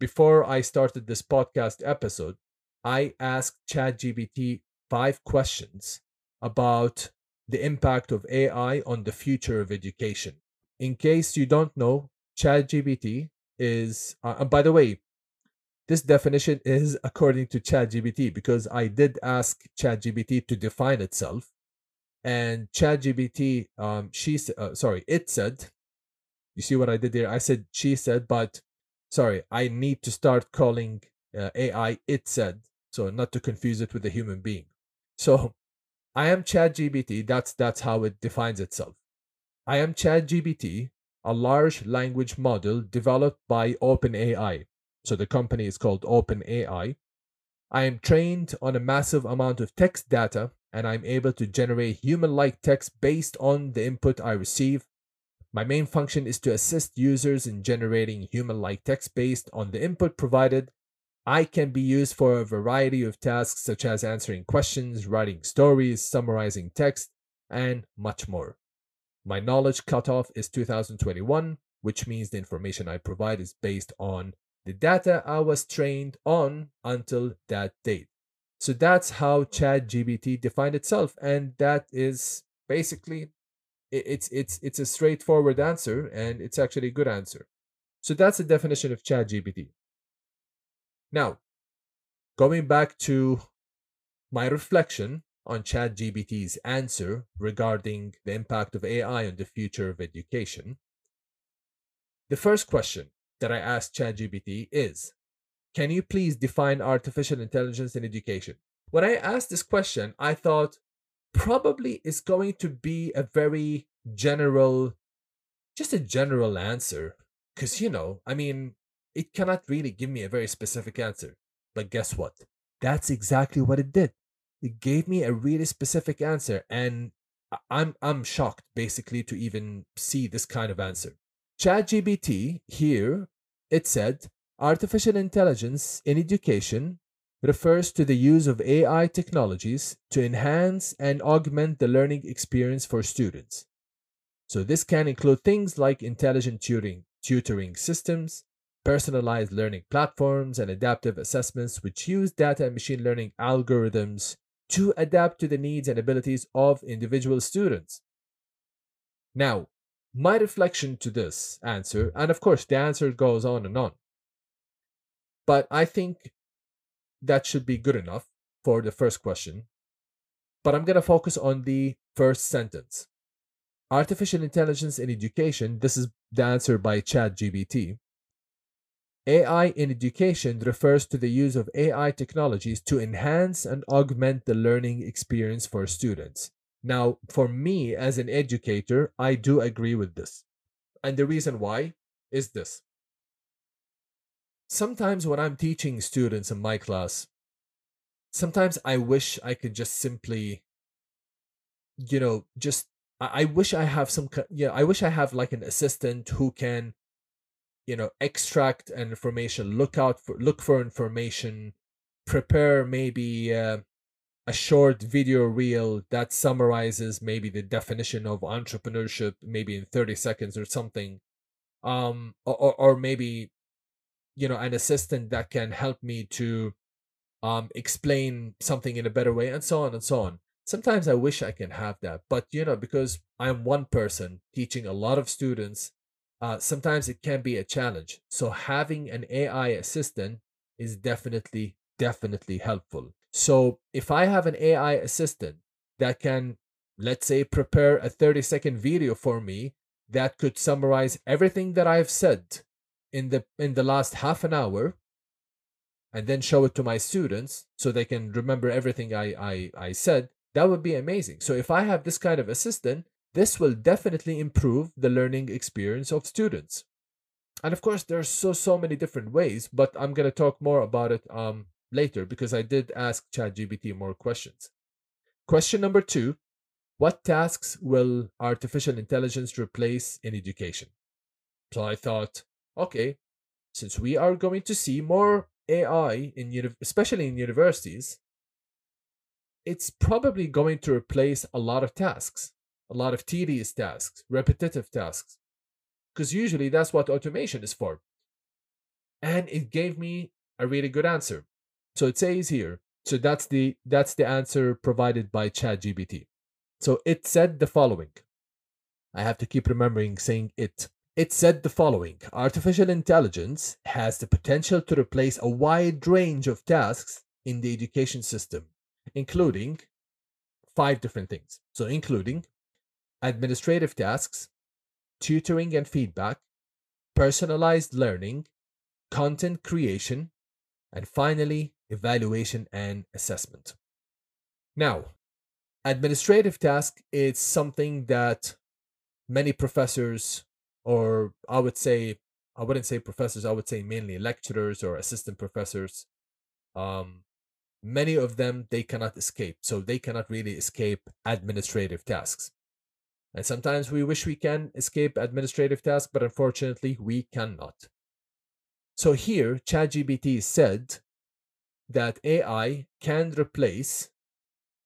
Before I started this podcast episode, I asked ChatGPT 5 questions about the impact of AI on the future of education. In case you don't know, ChatGPT is, and by the way, this definition is according to ChatGPT because I did ask ChatGPT to define itself, and ChatGPT, it said, you see what I did there? I said she said, but sorry, I need to start calling AI it said, so not to confuse it with a human being. So I am ChatGPT. That's how it defines itself. I am ChatGPT, a large language model developed by OpenAI. So the company is called OpenAI. I am trained on a massive amount of text data, and I'm able to generate human-like text based on the input I receive. My main function is to assist users in generating human-like text based on the input provided. I can be used for a variety of tasks such as answering questions, writing stories, summarizing text, and much more. My knowledge cutoff is 2021, which means the information I provide is based on the data I was trained on until that date. So that's how ChatGPT defined itself, and that is basically it's a straightforward answer, and it's actually a good answer. So that's the definition of ChatGPT. Now, going back to my reflection on ChatGPT's answer regarding the impact of AI on the future of education, the first question that I asked ChatGPT is, can you please define artificial intelligence in education? When I asked this question, I thought probably it's going to be a very general, just a general answer. Because, it cannot really give me a very specific answer. But guess what? That's exactly what it did. It gave me a really specific answer. And I'm shocked, basically, to even see this kind of answer. ChatGPT here, it said, artificial intelligence in education refers to the use of AI technologies to enhance and augment the learning experience for students. So this can include things like intelligent tutoring systems, personalized learning platforms, and adaptive assessments, which use data and machine learning algorithms to adapt to the needs and abilities of individual students. Now, my reflection to this answer, and of course the answer goes on and on, but I think that should be good enough for the first question. But I'm going to focus on the first sentence. Artificial intelligence in education, this is the answer by ChatGPT. AI in education refers to the use of AI technologies to enhance and augment the learning experience for students. Now, for me as an educator, I do agree with this. And the reason why is this. Sometimes when I'm teaching students in my class, sometimes I wish I could just simply, I wish I have I wish I have like an assistant who can, extract an information, look for information, prepare maybe a short video reel that summarizes maybe the definition of entrepreneurship, maybe in 30 seconds or something, or maybe, an assistant that can help me to explain something in a better way, and so on and so on. Sometimes I wish I can have that, but because I'm one person teaching a lot of students, sometimes it can be a challenge. So having an AI assistant is definitely helpful. So if I have an AI assistant that can, let's say, prepare a 30-second video for me that could summarize everything that I've said in the last half an hour, and then show it to my students so they can remember everything I said, that would be amazing. So if I have this kind of assistant, this will definitely improve the learning experience of students. And of course, there are so many different ways, but I'm going to talk more about it later, because I did ask ChatGPT more questions. Question number 2, what tasks will artificial intelligence replace in education? So I thought, okay, since we are going to see more AI, especially in universities, it's probably going to replace a lot of tasks, a lot of tedious tasks, repetitive tasks, because usually that's what automation is for. and it gave me a really good answer. So it says here, so that's the answer provided by ChatGPT. So it said the following. I have to keep remembering saying it. It said the following. Artificial intelligence has the potential to replace a wide range of tasks in the education system, including 5 different things. So including administrative tasks, tutoring and feedback, personalized learning, content creation, and finally, evaluation and assessment. Now, administrative task is something that many professors, or I wouldn't say professors, I would say mainly lecturers or assistant professors, many of them, they cannot escape. So they cannot really escape administrative tasks. And sometimes we wish we can escape administrative tasks, but unfortunately, we cannot. So here, ChatGPT said that AI can replace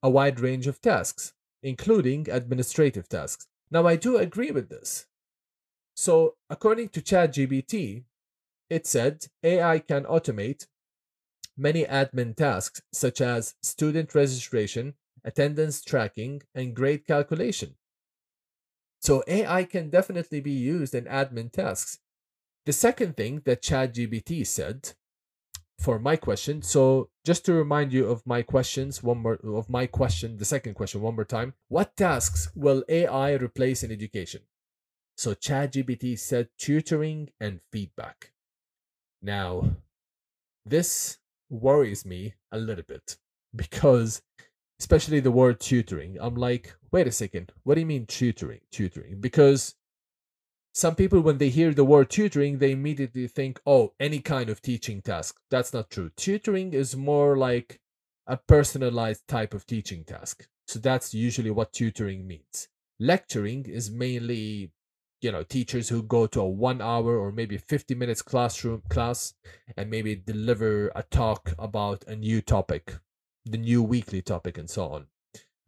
a wide range of tasks, including administrative tasks. Now, I do agree with this. So according to ChatGPT, it said AI can automate many admin tasks, such as student registration, attendance tracking, and grade calculation. So AI can definitely be used in admin tasks. The second thing that ChatGPT said for my question, so just to remind you of my questions, the second question one more time. What tasks will AI replace in education? So ChatGPT said tutoring and feedback. Now, this worries me a little bit because especially the word tutoring, I'm like, wait a second, what do you mean tutoring? Tutoring, because some people, when they hear the word tutoring, they immediately think, oh, any kind of teaching task. That's not true. Tutoring is more like a personalized type of teaching task. So that's usually what tutoring means. Lecturing is mainly, you know, teachers who go to a 1 hour or maybe 50 minutes classroom class and maybe deliver a talk about a new topic, the new weekly topic and so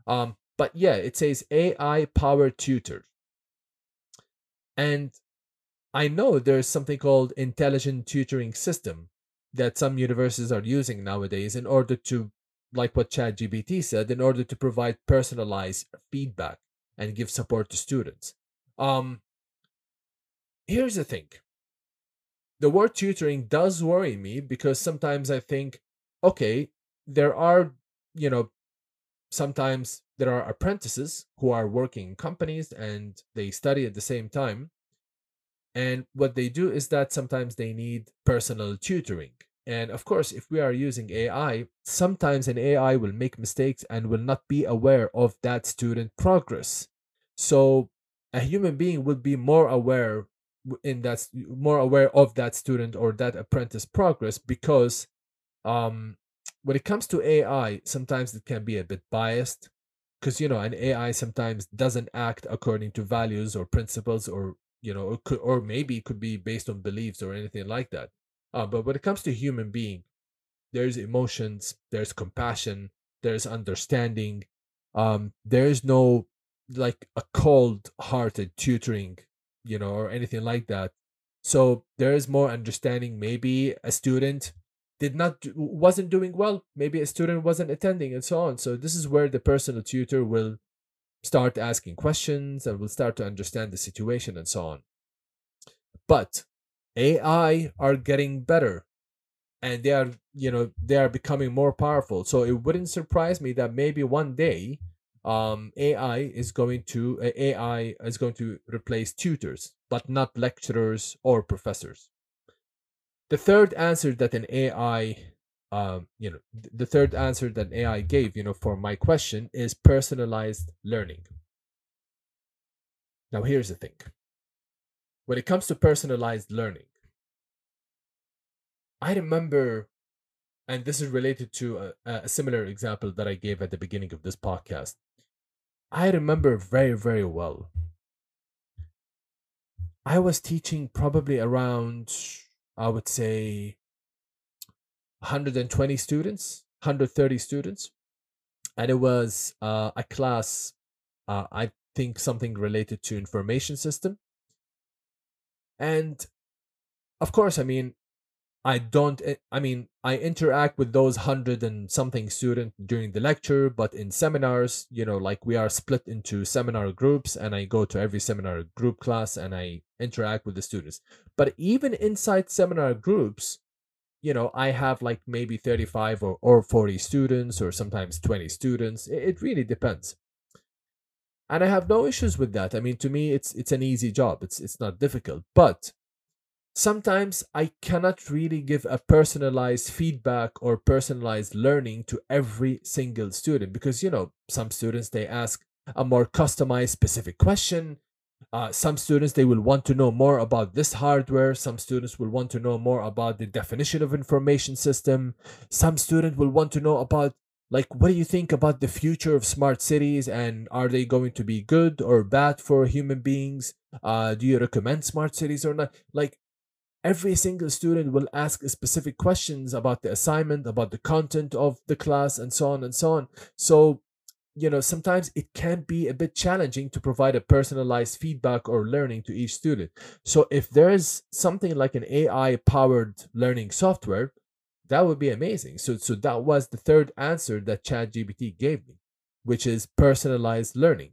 on. But yeah, it says AI-powered tutor. And I know there's something called intelligent tutoring system that some universities are using nowadays in order to, like what ChatGPT said, in order to provide personalized feedback and give support to students. Here's the thing. The word tutoring does worry me because sometimes I think, okay, there are, you know, sometimes there are apprentices who are working in companies and they study at the same time. And what they do is that sometimes they need personal tutoring. And of course, if we are using AI, sometimes an AI will make mistakes and will not be aware of that student progress. So a human being would be more aware of that student or that apprentice progress because when it comes to AI, sometimes it can be a bit biased because, you know, an AI sometimes doesn't act according to values or principles or, you know, or maybe it could be based on beliefs or anything like that. But when it comes to human being, there's emotions, there's compassion, there's understanding. There's no like a cold-hearted tutoring, you know, or anything like that. So there is more understanding. Maybe a student wasn't doing well, maybe a student wasn't attending and so on. So this is where the personal tutor will start asking questions and will start to understand the situation and so on. But AI are getting better and they are, you know, they are becoming more powerful. So it wouldn't surprise me that maybe one day AI is going to replace tutors, but not lecturers or professors. The third answer that an AI, gave, you know, for my question is personalized learning. Now, here's the thing. When it comes to personalized learning, I remember, and this is related to a similar example that I gave at the beginning of this podcast. I remember very, very well. I was teaching probably around, I would say 120 students, 130 students. And it was a class, I think something related to information system. And of course, I mean, I interact with those 100 and something students during the lecture, but in seminars, you know, like we are split into seminar groups and I go to every seminar group class and I interact with the students. But even inside seminar groups, you know, I have like maybe 35 or 40 students or sometimes 20 students. It really depends. And I have no issues with that. I mean, to me, it's an easy job. It's not difficult, but sometimes I cannot really give a personalized feedback or personalized learning to every single student because, you know, some students, they ask a more customized specific question. Some students, they will want to know more about this hardware. Some students will want to know more about the definition of information system. Some student will want to know about, like, what do you think about the future of smart cities and are they going to be good or bad for human beings? Do you recommend smart cities or not? Like, every single student will ask specific questions about the assignment, about the content of the class, and so on and so on. So, you know, sometimes it can be a bit challenging to provide a personalized feedback or learning to each student. So if there is something like an AI-powered learning software, that would be amazing. So that was the third answer that ChatGPT gave me, which is personalized learning.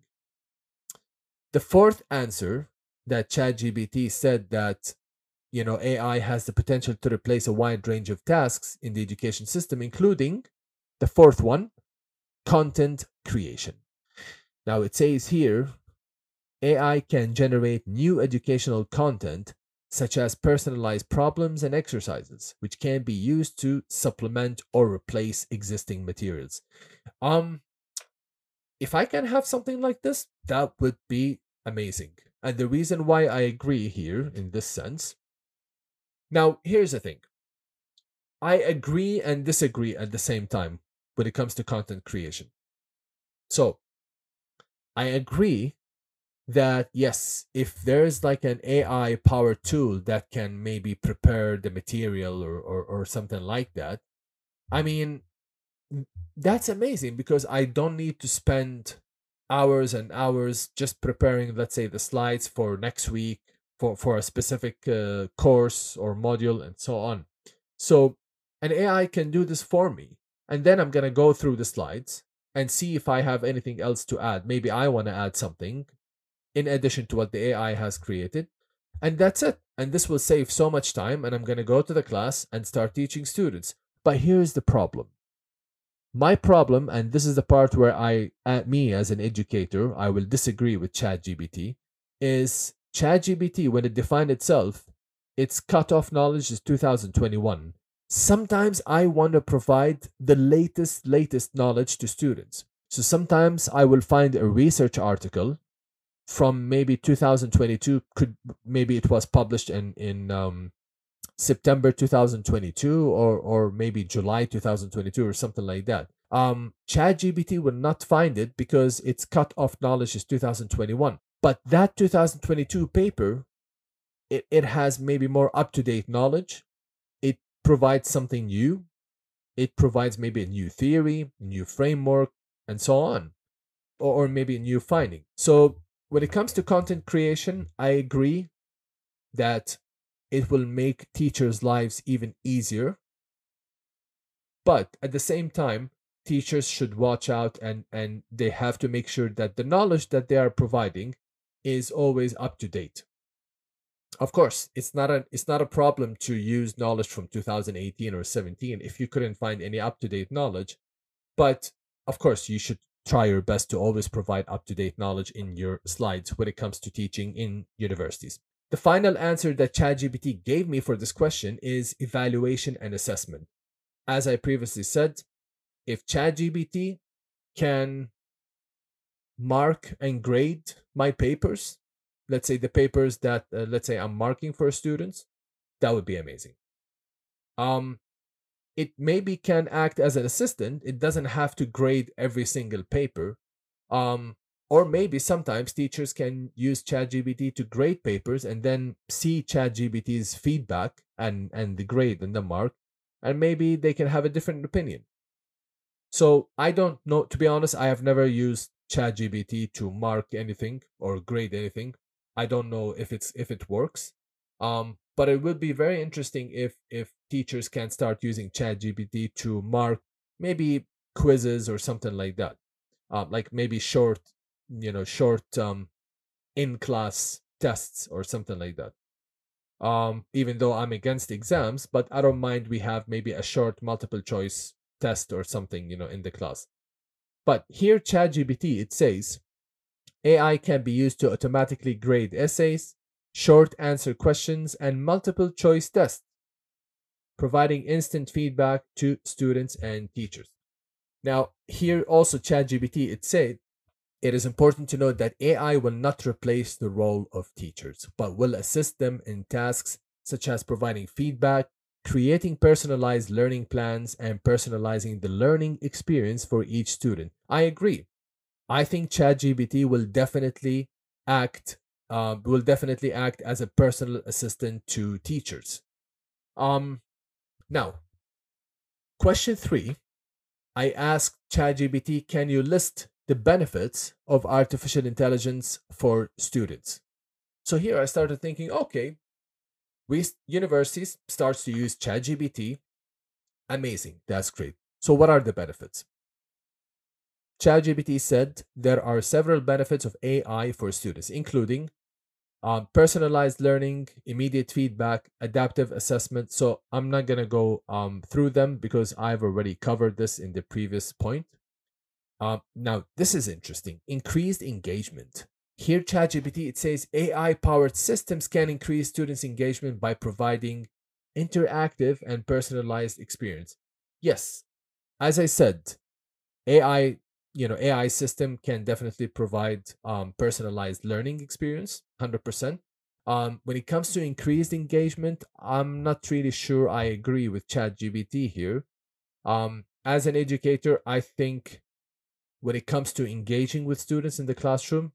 The fourth answer that ChatGPT said that, you know, AI has the potential to replace a wide range of tasks in the education system, including the fourth one, content creation. Now, it says here, AI can generate new educational content, such as personalized problems and exercises, which can be used to supplement or replace existing materials. If I can have something like this, that would be amazing. And the reason why I agree here in this sense, now, here's the thing. I agree and disagree at the same time when it comes to content creation. So, I agree that, yes, if there is like an AI-powered tool that can maybe prepare the material or something like that, I mean, that's amazing because I don't need to spend hours and hours just preparing, let's say, the slides for next week, for a specific course or module and so on. So an AI can do this for me. And then I'm going to go through the slides and see if I have anything else to add. Maybe I want to add something in addition to what the AI has created. And that's it. And this will save so much time. And I'm going to go to the class and start teaching students. But here's the problem. My problem, and this is the part where me as an educator, I will disagree with ChatGPT, is ChatGPT, when it defined itself, its cutoff knowledge is 2021. Sometimes I want to provide the latest knowledge to students. So sometimes I will find a research article from maybe 2022, maybe it was published in September 2022 or maybe July 2022 or something like that. ChatGPT will not find it because its cutoff knowledge is 2021. But that 2022 paper, it has maybe more up-to-date knowledge. It provides something new. It provides maybe a new theory, new framework, and so on, or maybe a new finding. So when it comes to content creation, I agree that it will make teachers' lives even easier. But at the same time, teachers should watch out and they have to make sure that the knowledge that they are providing is always up to date. Of course, it's not a problem to use knowledge from 2018 or 17 if you couldn't find any up-to-date knowledge. But of course, you should try your best to always provide up-to-date knowledge in your slides when it comes to teaching in universities. The final answer that ChatGPT gave me for this question is evaluation and assessment. As I previously said, if ChatGPT can mark and grade my papers, let's say the papers that let's say I'm marking for students, that would be amazing. It maybe can act as an assistant. It doesn't have to grade every single paper, or maybe sometimes teachers can use ChatGPT to grade papers and then see ChatGPT's feedback and the grade and the mark, and maybe they can have a different opinion. So I don't know, to be honest, I have never used ChatGPT to mark anything or grade anything. I don't know if it works. But it would be very interesting if teachers can start using ChatGPT to mark maybe quizzes or something like that, like maybe short, short in-class tests or something like that. Even though I'm against exams, but I don't mind we have maybe a short multiple choice test or something, in the class. But here, ChatGPT, it says, AI can be used to automatically grade essays, short answer questions, and multiple choice tests, providing instant feedback to students and teachers. Now, here also ChatGPT, it said, it is important to note that AI will not replace the role of teachers, but will assist them in tasks such as providing feedback, creating personalized learning plans, and personalizing the learning experience for each student. I agree. I think ChatGPT will definitely act as a personal assistant to teachers. Now, question 3, I asked ChatGPT, can you list the benefits of artificial intelligence for students? So here I started thinking, okay, universities starts to use ChatGPT. Amazing, that's great. So what are the benefits? ChatGPT said there are several benefits of AI for students, including personalized learning, immediate feedback, adaptive assessment. So I'm not going to go through them because I've already covered this in the previous point. Now, this is interesting. Increased engagement. Here, ChatGPT, it says AI-powered systems can increase students' engagement by providing interactive and personalized experience. Yes, as I said, AI system can definitely provide personalized learning experience, 100%. When it comes to increased engagement, I'm not really sure I agree with ChatGPT here. As an educator, I think when it comes to engaging with students in the classroom,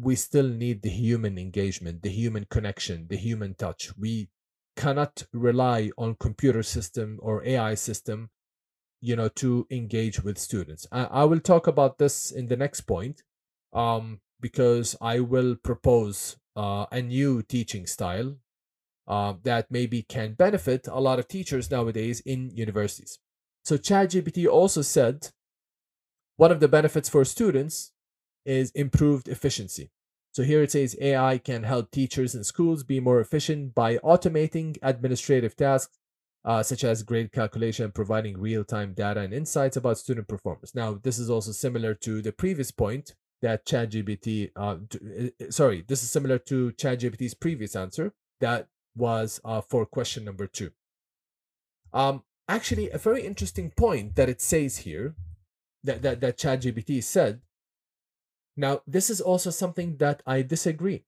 we still need the human engagement, the human connection, the human touch. We cannot rely on computer system or AI system to engage with students. I will talk about this in the next point, because I will propose a new teaching style that maybe can benefit a lot of teachers nowadays in universities. So ChatGPT also said one of the benefits for students is improved efficiency. So here it says AI can help teachers and schools be more efficient by automating administrative tasks, such as grade calculation and providing real-time data and insights about student performance. Now, this is also similar to the previous point that ChatGPT, this is similar to ChatGPT's previous answer that was for question number 2. Actually, a very interesting point that it says here, that ChatGPT said. Now, this is also something that I disagree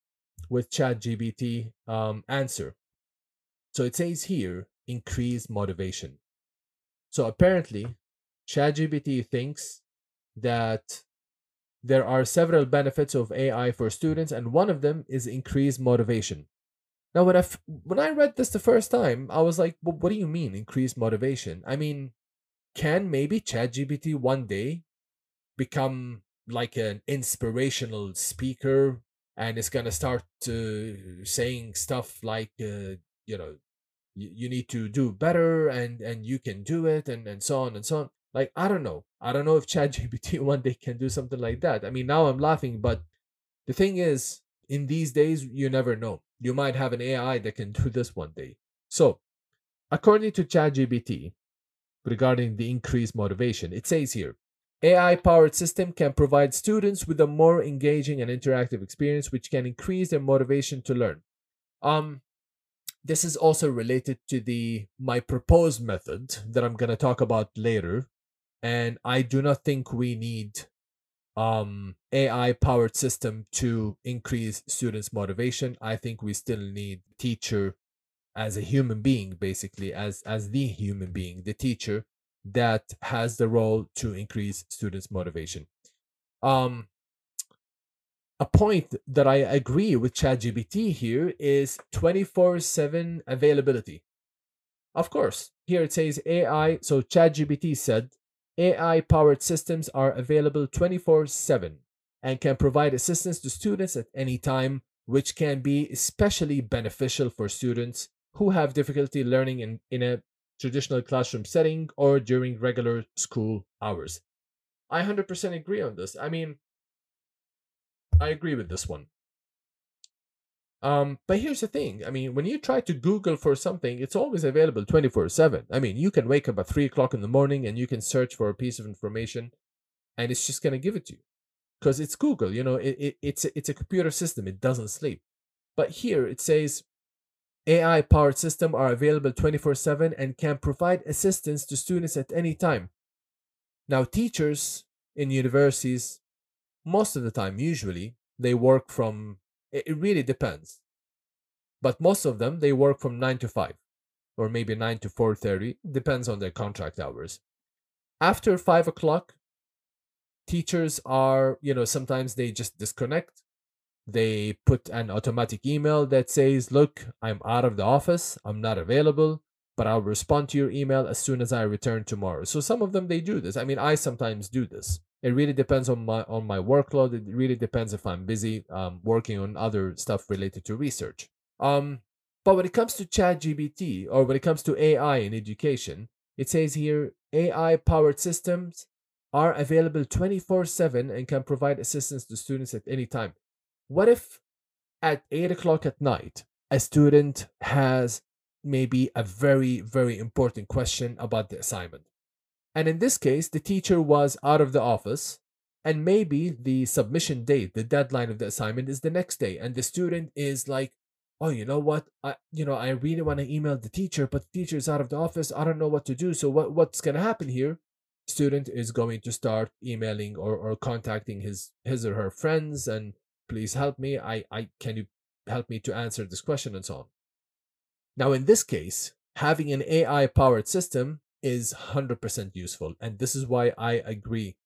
with ChatGPT answer. So it says here, increase motivation. So apparently, ChatGPT thinks that there are several benefits of AI for students, and one of them is increased motivation. Now, when I read this the first time, I was like, well, what do you mean, increased motivation? I mean, can maybe ChatGPT one day become like an inspirational speaker, and it's going to start saying stuff like, you need to do better and you can do it and so on and so on. Like, I don't know if ChatGPT one day can do something like that. I mean, now I'm laughing, but the thing is, in these days, you never know. You might have an AI that can do this one day. So according to ChatGPT, regarding the increased motivation, it says here, AI-powered system can provide students with a more engaging and interactive experience, which can increase their motivation to learn. This is also related to my proposed method that I'm going to talk about later. And I do not think we need AI-powered system to increase students' motivation. I think we still need teacher as a human being, basically, as the human being, the teacher that has the role to increase students' motivation. A point that I agree with ChatGPT here is 24/7 availability. Of course, here it says AI. So ChatGPT said AI-powered systems are available 24/7 and can provide assistance to students at any time, which can be especially beneficial for students who have difficulty learning in a traditional classroom setting or during regular school hours. I 100% agree on this. I mean, I agree with this one. But here's the thing. I mean, when you try to Google for something, it's always available 24/7. I mean, you can wake up at 3 o'clock in the morning and you can search for a piece of information and it's just going to give it to you because it's Google, you know, it's a computer system. It doesn't sleep. But here it says AI powered systems are available 24/7 and can provide assistance to students at any time. Now, teachers in universities, most of the time, usually they work from, it really depends, but most of them, they work from 9 to 5 or maybe 9 to 4:30, depends on their contract hours. After 5 o'clock, teachers are, you know, sometimes they just disconnect. They put an automatic email that says, look, I'm out of the office. I'm not available, but I'll respond to your email as soon as I return tomorrow. So some of them, they do this. I mean, I sometimes do this. It really depends on my workload. It really depends if I'm busy working on other stuff related to research. But when it comes to ChatGPT or when it comes to AI in education, it says here, AI-powered systems are available 24/7 and can provide assistance to students at any time. What if at 8 o'clock at night, a student has maybe a very, very important question about the assignment? And in this case, the teacher was out of the office and maybe the submission date, the deadline of the assignment is the next day. And the student is like, oh, you know what? I really want to email the teacher, but the teacher is out of the office. I don't know what to do. So what's going to happen here? Student is going to start emailing or contacting his or her friends and please help me. Can you help me to answer this question and so on? Now, in this case, having an AI-powered system is 100% useful. And this is why I agree.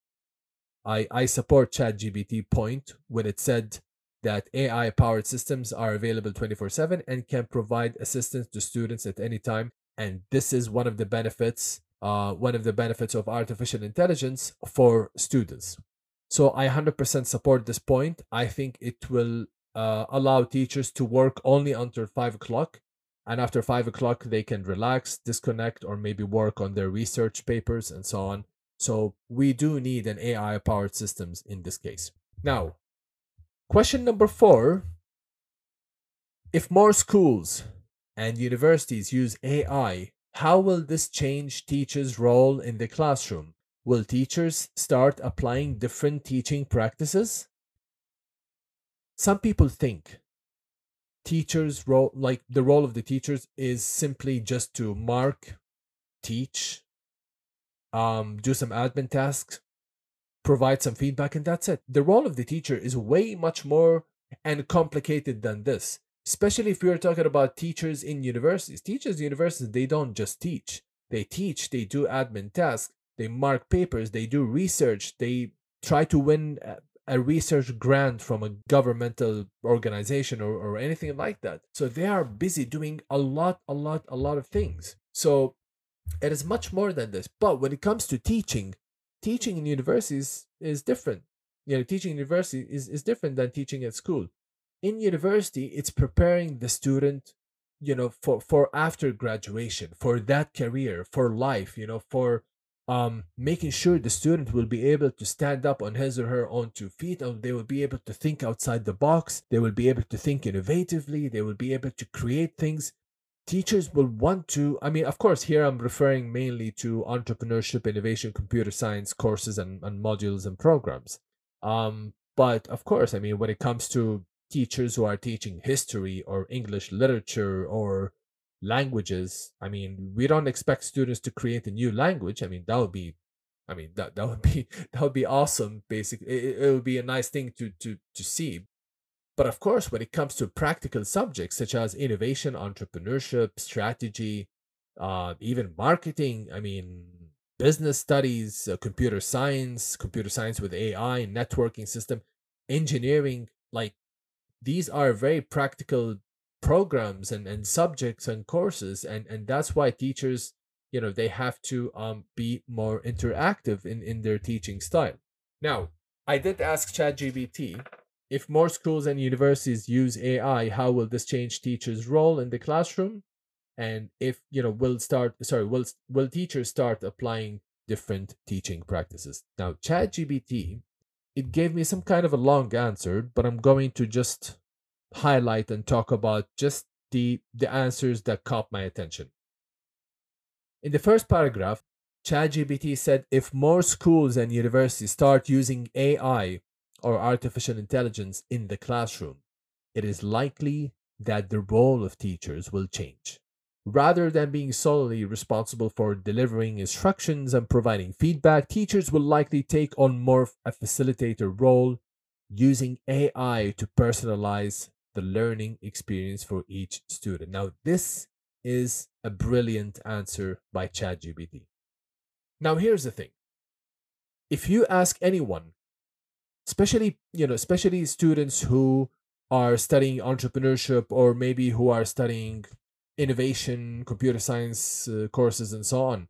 I support ChatGPT point when it said that AI-powered systems are available 24/7 and can provide assistance to students at any time. And this is one of the benefits of artificial intelligence for students. So I 100% support this point. I think it will allow teachers to work only until 5 o'clock. And after 5 o'clock, they can relax, disconnect, or maybe work on their research papers and so on. So we do need an AI-powered systems in this case. Now, question number 4. If more schools and universities use AI, how will this change teachers' role in the classroom? Will teachers start applying different teaching practices? Some people think teachers' role, like the role of the teachers, is simply just to mark, teach, do some admin tasks, provide some feedback, and that's it. The role of the teacher is way much more and complicated than this, especially if we are talking about teachers in universities. Teachers in universities, they don't just teach. They teach, they do admin tasks, they mark papers, they do research, they try to win a research grant from a governmental organization or anything like that. So they are busy doing a lot of things. So it is much more than this. But when it comes to teaching in universities is different. You know, teaching in university is different than teaching at school. In university, it's preparing the student, you know, for after graduation, for that career, for life, you know, for making sure the student will be able to stand up on his or her own two feet, and they will be able to think outside the box. They will be able to think innovatively. They will be able to create things. Teachers will want to, I mean, of course, here I'm referring mainly to entrepreneurship, innovation, computer science courses and modules and programs. But of course, I mean, when it comes to teachers who are teaching history or English literature or languages, I mean, we don't expect students to create a new language. I mean, that would be awesome. Basically, it would be a nice thing to see. But of course, when it comes to practical subjects such as innovation, entrepreneurship, strategy, even marketing, I mean, business studies, computer science with AI, networking system, engineering, like these are very practical programs and subjects and courses, and that's why teachers, you know, they have to be more interactive in their teaching style. Now, I did ask ChatGPT, if more schools and universities use AI, how will this change teachers' role in the classroom? And if, you know, will teachers start applying different teaching practices? Now, ChatGPT, it gave me some kind of a long answer, but I'm going to just highlight and talk about just the answers that caught my attention. In the first paragraph, ChatGPT said, if more schools and universities start using AI or artificial intelligence in the classroom, it is likely that the role of teachers will change. Rather than being solely responsible for delivering instructions and providing feedback, teachers will likely take on more of a facilitator role, using AI to personalize the learning experience for each student. Now, this is a brilliant answer by ChatGPT. Now, here's the thing. If you ask anyone, especially students who are studying entrepreneurship, or maybe who are studying innovation, computer science courses, and so on.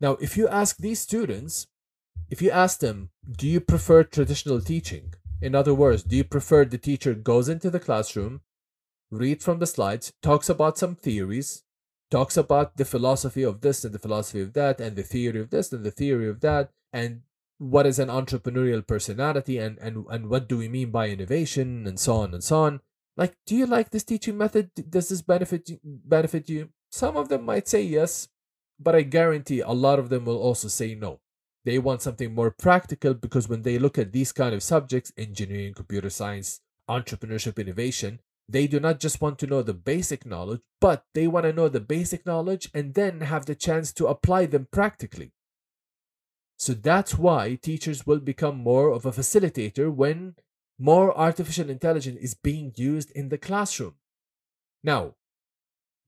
Now, if you ask these students, if you ask them, do you prefer traditional teaching? In other words, do you prefer the teacher goes into the classroom, reads from the slides, talks about some theories, talks about the philosophy of this and the philosophy of that, and the theory of this and the theory of that, and what is an entrepreneurial personality, and what do we mean by innovation, and so on and so on? Like, do you like this teaching method? Does this benefit you? Some of them might say yes, but I guarantee a lot of them will also say no. They want something more practical, because when they look at these kind of subjects, engineering, computer science, entrepreneurship, innovation, they do not just want to know the basic knowledge, but they want to know the basic knowledge and then have the chance to apply them practically. So that's why teachers will become more of a facilitator when more artificial intelligence is being used in the classroom. Now,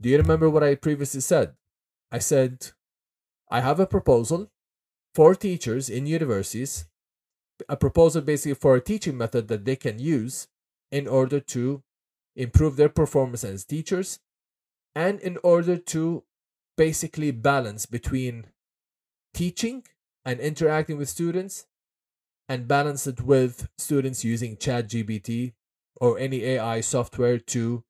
do you remember what I previously said? I said, I have a proposal for teachers in universities, a proposal basically for a teaching method that they can use in order to improve their performance as teachers, and in order to basically balance between teaching and interacting with students, and balance it with students using ChatGPT or any AI software to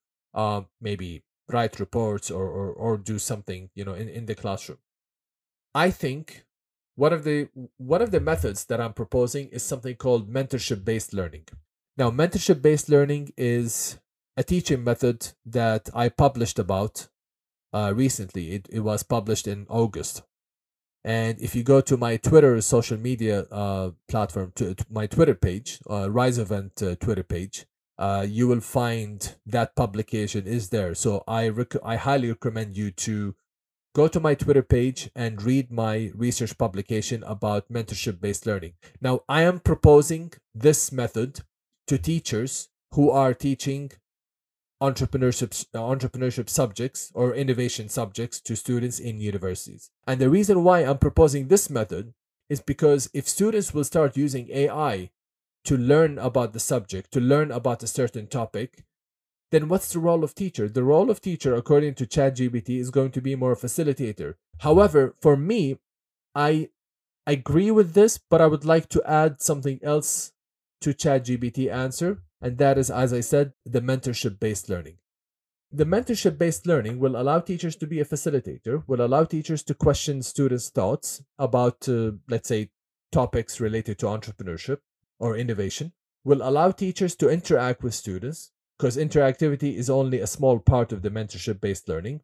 maybe write reports or do something, you know, in the classroom. I think one of the methods that I'm proposing is something called mentorship-based learning. Now, mentorship-based learning is a teaching method that I published about recently. It was published in August. And if you go to my Twitter social media platform, to my Twitter page, Rise Event Twitter page, you will find that publication is there. So I highly recommend you to go to my Twitter page and read my research publication about mentorship-based learning. Now, I am proposing this method to teachers who are teaching entrepreneurship subjects or innovation subjects to students in universities. And the reason why I'm proposing this method is because if students will start using AI to learn about the subject, to learn about a certain topic, then what's the role of teacher? The role of teacher, according to ChatGPT, is going to be more facilitator. However, for me, I agree with this, but I would like to add something else to ChatGPT answer. And that is, as I said, the mentorship-based learning. The mentorship-based learning will allow teachers to be a facilitator, will allow teachers to question students' thoughts about, let's say, topics related to entrepreneurship or innovation, will allow teachers to interact with students, because interactivity is only a small part of the mentorship-based learning,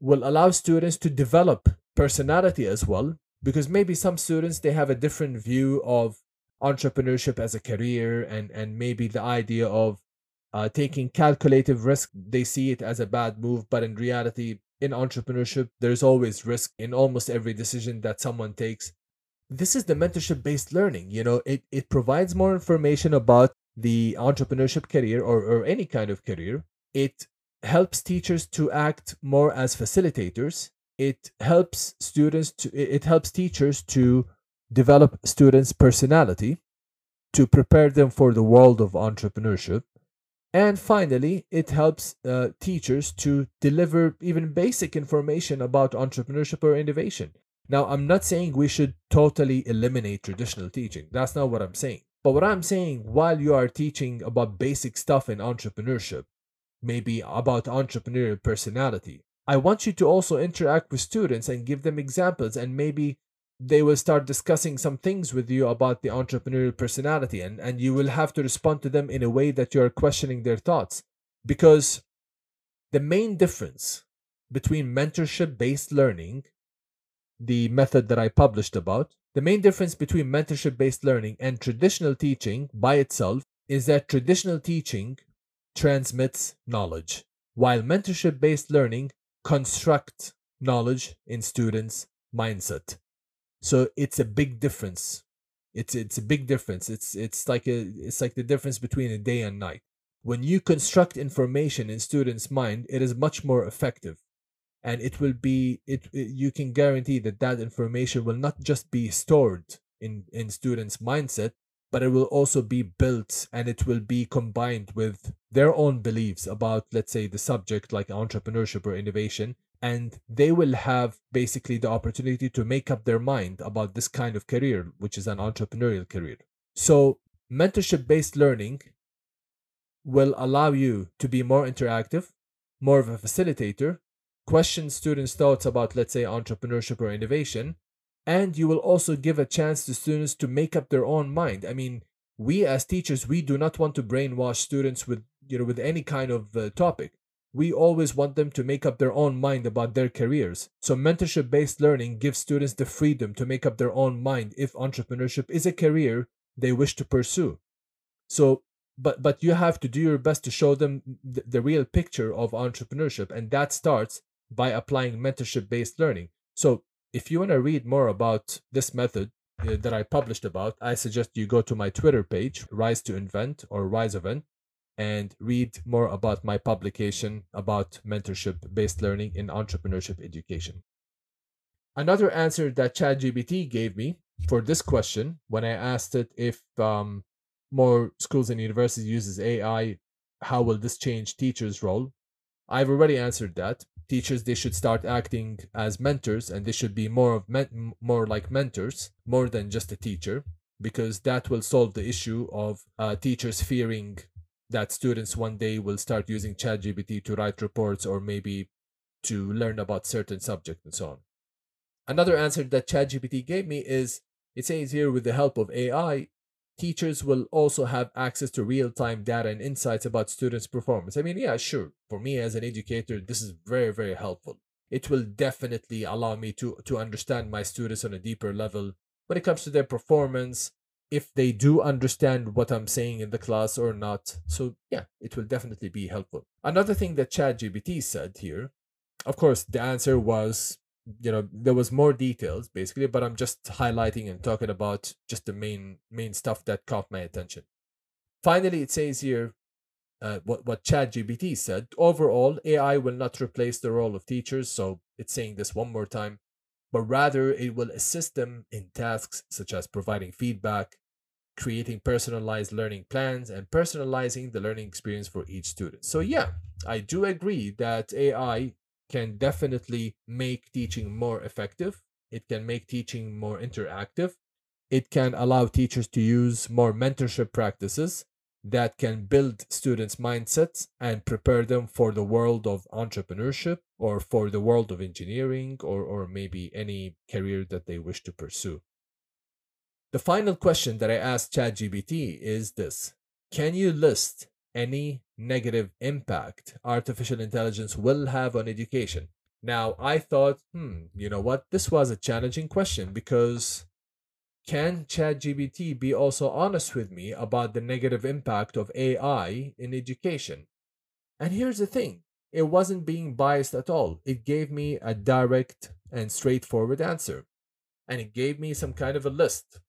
will allow students to develop personality as well, because maybe some students, they have a different view of entrepreneurship as a career, and maybe the idea of taking calculative risk, they see it as a bad move, but in reality, in entrepreneurship, there's always risk in almost every decision that someone takes. This is the mentorship-based learning. You know, it provides more information about the entrepreneurship career or any kind of career. It helps teachers to act more as facilitators. It helps teachers to develop students' personality, to prepare them for the world of entrepreneurship. And finally, it helps teachers to deliver even basic information about entrepreneurship or innovation. Now, I'm not saying we should totally eliminate traditional teaching. That's not what I'm saying. But what I'm saying, while you are teaching about basic stuff in entrepreneurship, maybe about entrepreneurial personality, I want you to also interact with students and give them examples, and maybe they will start discussing some things with you about the entrepreneurial personality, and you will have to respond to them in a way that you're questioning their thoughts. Because the main difference between mentorship-based learning, the method that I published about, the main difference between mentorship-based learning and traditional teaching by itself is that traditional teaching transmits knowledge, while mentorship-based learning constructs knowledge in students' mindset. So it's a big difference. It's a big difference. It's like the difference between a day and night. When you construct information in students' mind, it is much more effective, and it will be you can guarantee that that information will not just be stored in students' mindset, but it will also be built, and it will be combined with their own beliefs about, let's say, the subject like entrepreneurship or innovation, and they will have basically the opportunity to make up their mind about this kind of career, which is an entrepreneurial career. So mentorship-based learning will allow you to be more interactive, more of a facilitator, question students' thoughts about, let's say, entrepreneurship or innovation, and you will also give a chance to students to make up their own mind. I mean, we as teachers, we do not want to brainwash students with, with any kind of topic. We always want them to make up their own mind about their careers. So mentorship-based learning gives students the freedom to make up their own mind if entrepreneurship is a career they wish to pursue. So, but you have to do your best to show them the real picture of entrepreneurship, and that starts by applying mentorship-based learning. So if you want to read more about this method that I published about, I suggest you go to my Twitter page, Rise to Invent or Rise Event, and read more about my publication about mentorship-based learning in entrepreneurship education. Another answer that ChatGPT gave me for this question, when I asked it if more schools and universities uses AI, how will this change teachers' role? I've already answered that. Teachers, they should start acting as mentors, and they should be more like mentors, more than just a teacher, because that will solve the issue of teachers fearing that students one day will start using ChatGPT to write reports or maybe to learn about certain subjects and so on. Another answer that ChatGPT gave me is, it says here, with the help of AI, teachers will also have access to real-time data and insights about students' performance. I mean, yeah, sure. For me as an educator, this is very, very helpful. It will definitely allow me to understand my students on a deeper level when it comes to their performance, if they do understand what I'm saying in the class or not. So yeah, it will definitely be helpful. Another thing that ChatGPT said here, of course, the answer was, there was more details basically, but I'm just highlighting and talking about just the main stuff that caught my attention. Finally, it says here, what ChatGPT said, overall, AI will not replace the role of teachers, so it's saying this one more time, but rather it will assist them in tasks such as providing feedback, creating personalized learning plans, and personalizing the learning experience for each student. So yeah, I do agree that AI can definitely make teaching more effective. It can make teaching more interactive. It can allow teachers to use more mentorship practices that can build students' mindsets and prepare them for the world of entrepreneurship or for the world of engineering or maybe any career that they wish to pursue. The final question that I asked ChatGPT is this: can you list any negative impact artificial intelligence will have on education? Now, I thought, you know what? This was a challenging question, because can ChatGPT be also honest with me about the negative impact of AI in education? And here's the thing. It wasn't being biased at all. It gave me a direct and straightforward answer, and it gave me some kind of a list.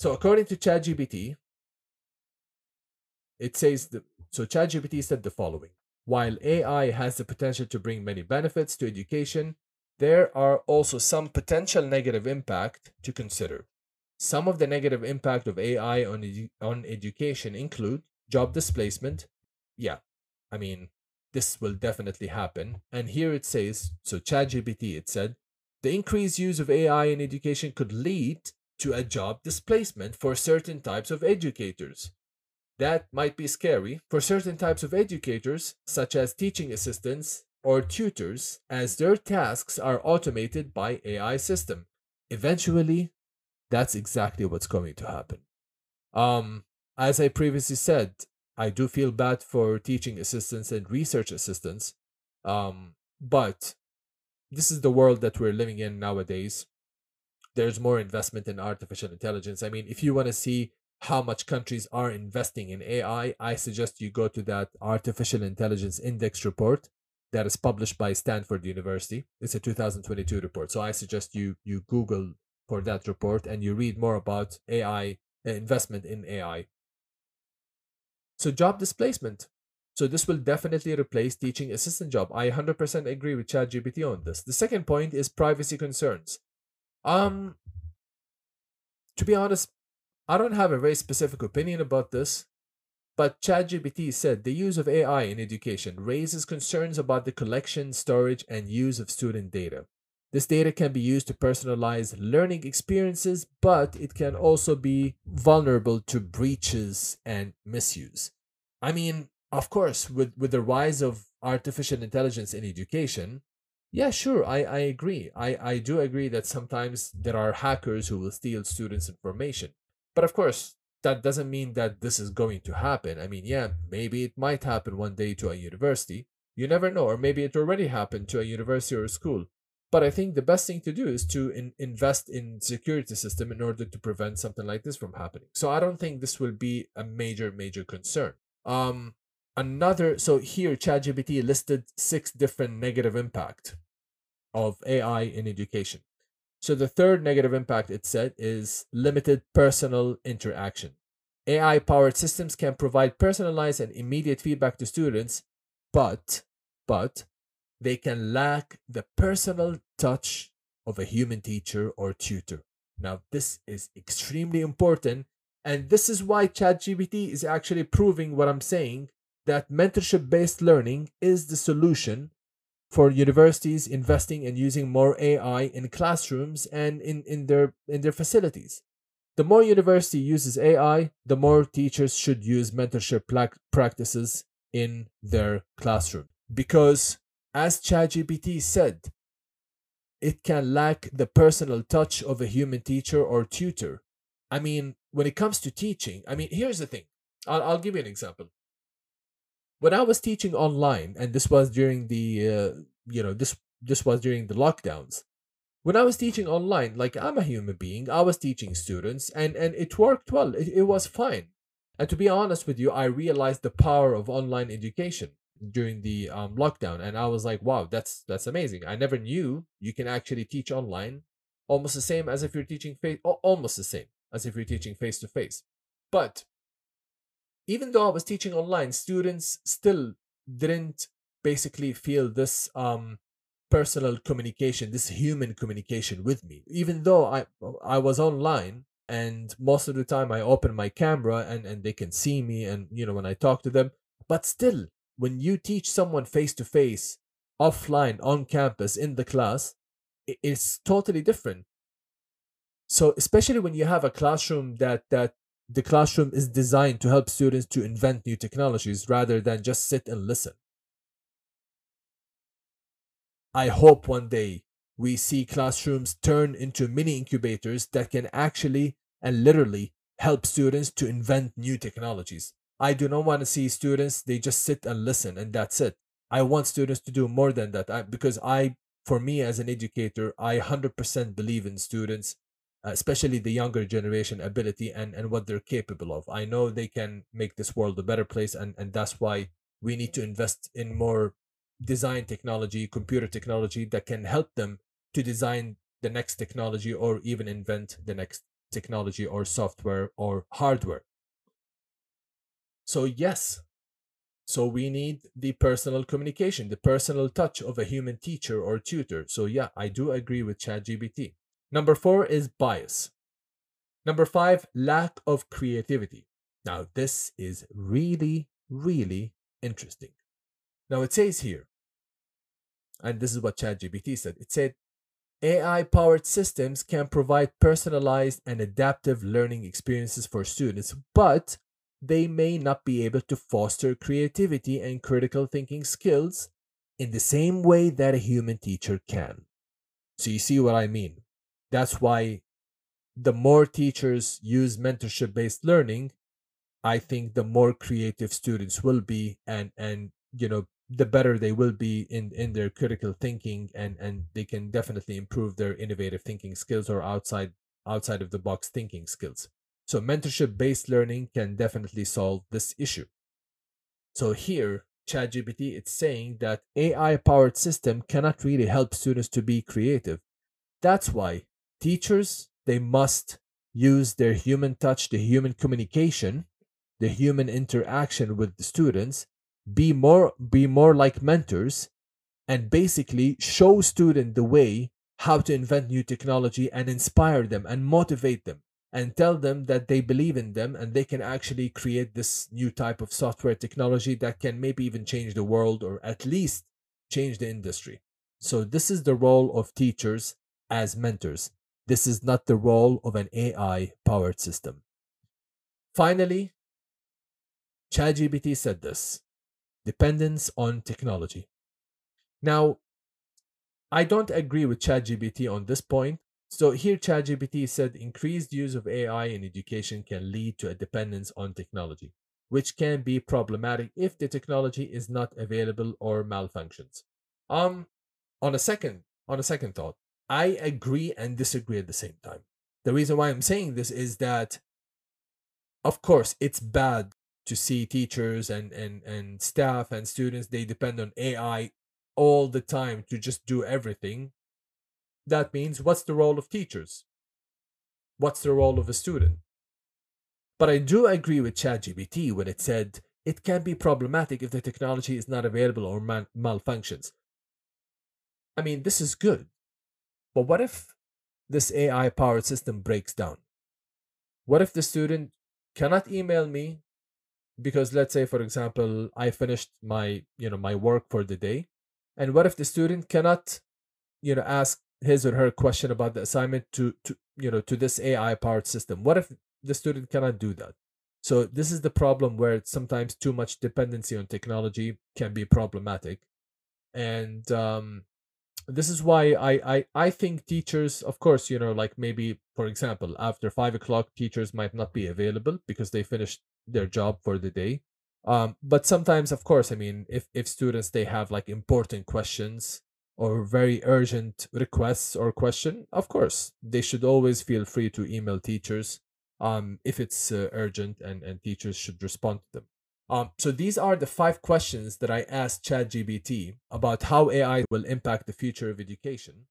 So according to ChatGPT, it says, so ChatGPT said the following: while AI has the potential to bring many benefits to education, there are also some potential negative impact to consider. Some of the negative impact of AI on education include job displacement. Yeah, I mean, this will definitely happen. And here it says, so ChatGPT, it said, the increased use of AI in education could lead to a job displacement for certain types of educators. That might be scary for certain types of educators, such as teaching assistants or tutors as their tasks are automated by AI system. Eventually, that's exactly what's going to happen. As I previously said, I do feel bad for teaching assistants and research assistants, but this is the world that we're living in nowadays. There's more investment in artificial intelligence. I mean, if you want to see how much countries are investing in AI, I suggest you go to that Artificial Intelligence Index report that is published by Stanford University. It's a 2022 report. So I suggest you Google for that report and you read more about AI, investment in AI. So job displacement. So this will definitely replace teaching assistant job. I 100% agree with ChatGPT on this. The second point is privacy concerns. To be honest, I don't have a very specific opinion about this, but ChatGPT said the use of AI in education raises concerns about the collection, storage, and use of student data. This data can be used to personalize learning experiences, but it can also be vulnerable to breaches and misuse. I mean, of course, with the rise of artificial intelligence in education, yeah, sure, I agree. I do agree that sometimes there are hackers who will steal students' information. But of course, that doesn't mean that this is going to happen. I mean, yeah, maybe it might happen one day to a university. You never know, or maybe it already happened to a university or a school. But I think the best thing to do is to invest in security system in order to prevent something like this from happening. So I don't think this will be a major concern. So here ChatGPT listed 6 different negative impact of AI in education. So the third negative impact it said is limited personal interaction. AI-powered systems can provide personalized and immediate feedback to students, but they can lack the personal touch of a human teacher or tutor. Now, this is extremely important, and this is why ChatGPT is actually proving what I'm saying, that mentorship-based learning is the solution for universities investing and using more AI in classrooms and in their facilities. The more university uses AI, the more teachers should use mentorship practices in their classroom. Because as ChatGPT said, it can lack the personal touch of a human teacher or tutor. I mean, when it comes to teaching, I mean, here's the thing. I'll give you an example. When I was teaching online, and this was during the, this was during the lockdowns. When I was teaching online, like, I'm a human being, I was teaching students, and it worked well. It was fine. And to be honest with you, I realized the power of online education during the lockdown, and I was like, wow, that's amazing. I never knew you can actually teach online, almost the same as if you're teaching face to face. But even though I was teaching online, students still didn't basically feel this personal communication, this human communication with me. Even though I was online, and most of the time I open my camera and they can see me, and when I talk to them. But still, when you teach someone face to face, offline, on campus, in the class, it's totally different. So especially when you have a classroom that the classroom is designed to help students to invent new technologies rather than just sit and listen. I hope one day we see classrooms turn into mini incubators that can actually and literally help students to invent new technologies. I do not want to see students, they just sit and listen and that's it. I want students to do more than that, because for me as an educator, I 100% believe in students, especially the younger generation, ability and what they're capable of. I know they can make this world a better place, and that's why we need to invest in more design technology, computer technology that can help them to design the next technology or even invent the next technology or software or hardware. So yes, so we need the personal communication, the personal touch of a human teacher or tutor. So yeah, I do agree with ChatGPT. Number 4 is bias. Number 5, lack of creativity. Now, this is really interesting. Now, it says here, and this is what ChatGPT said. It said, AI-powered systems can provide personalized and adaptive learning experiences for students, but they may not be able to foster creativity and critical thinking skills in the same way that a human teacher can. So you see what I mean? That's why the more teachers use mentorship-based learning, I think the more creative students will be, and you know, the better they will be in their critical thinking, and they can definitely improve their innovative thinking skills or outside of the box thinking skills. So mentorship-based learning can definitely solve this issue. So here, ChatGPT, it's saying that AI-powered system cannot really help students to be creative. That's why teachers, they must use their human touch, the human communication, the human interaction with the students, be more like mentors, and basically show students the way how to invent new technology and inspire them and motivate them and tell them that they believe in them and they can actually create this new type of software technology that can maybe even change the world or at least change the industry. So this is the role of teachers as mentors. This is not the role of an AI-powered system. Finally, ChatGPT said this: dependence on technology. Now, I don't agree with ChatGPT on this point. So here ChatGPT said increased use of AI in education can lead to a dependence on technology, which can be problematic if the technology is not available or malfunctions. On a second thought, I agree and disagree at the same time. The reason why I'm saying this is that, of course, it's bad to see teachers and staff and students, they depend on AI all the time to just do everything. That means, what's the role of teachers? What's the role of a student? But I do agree with ChatGPT when it said it can be problematic if the technology is not available or malfunctions. I mean, this is good. But what if this AI-powered system breaks down? What if the student cannot email me because, let's say, for example, I finished my work for the day, and what if the student cannot, ask his or her question about the assignment to this AI-powered system? What if the student cannot do that? So this is the problem where sometimes too much dependency on technology can be problematic, and this is why I think teachers, of course, like maybe, for example, after 5 o'clock, teachers might not be available because they finished their job for the day. But sometimes, of course, I mean, if students, they have like important questions or very urgent requests or question, of course, they should always feel free to email teachers if it's urgent, and teachers should respond to them. So these are the 5 questions that I asked ChatGPT about how AI will impact the future of education.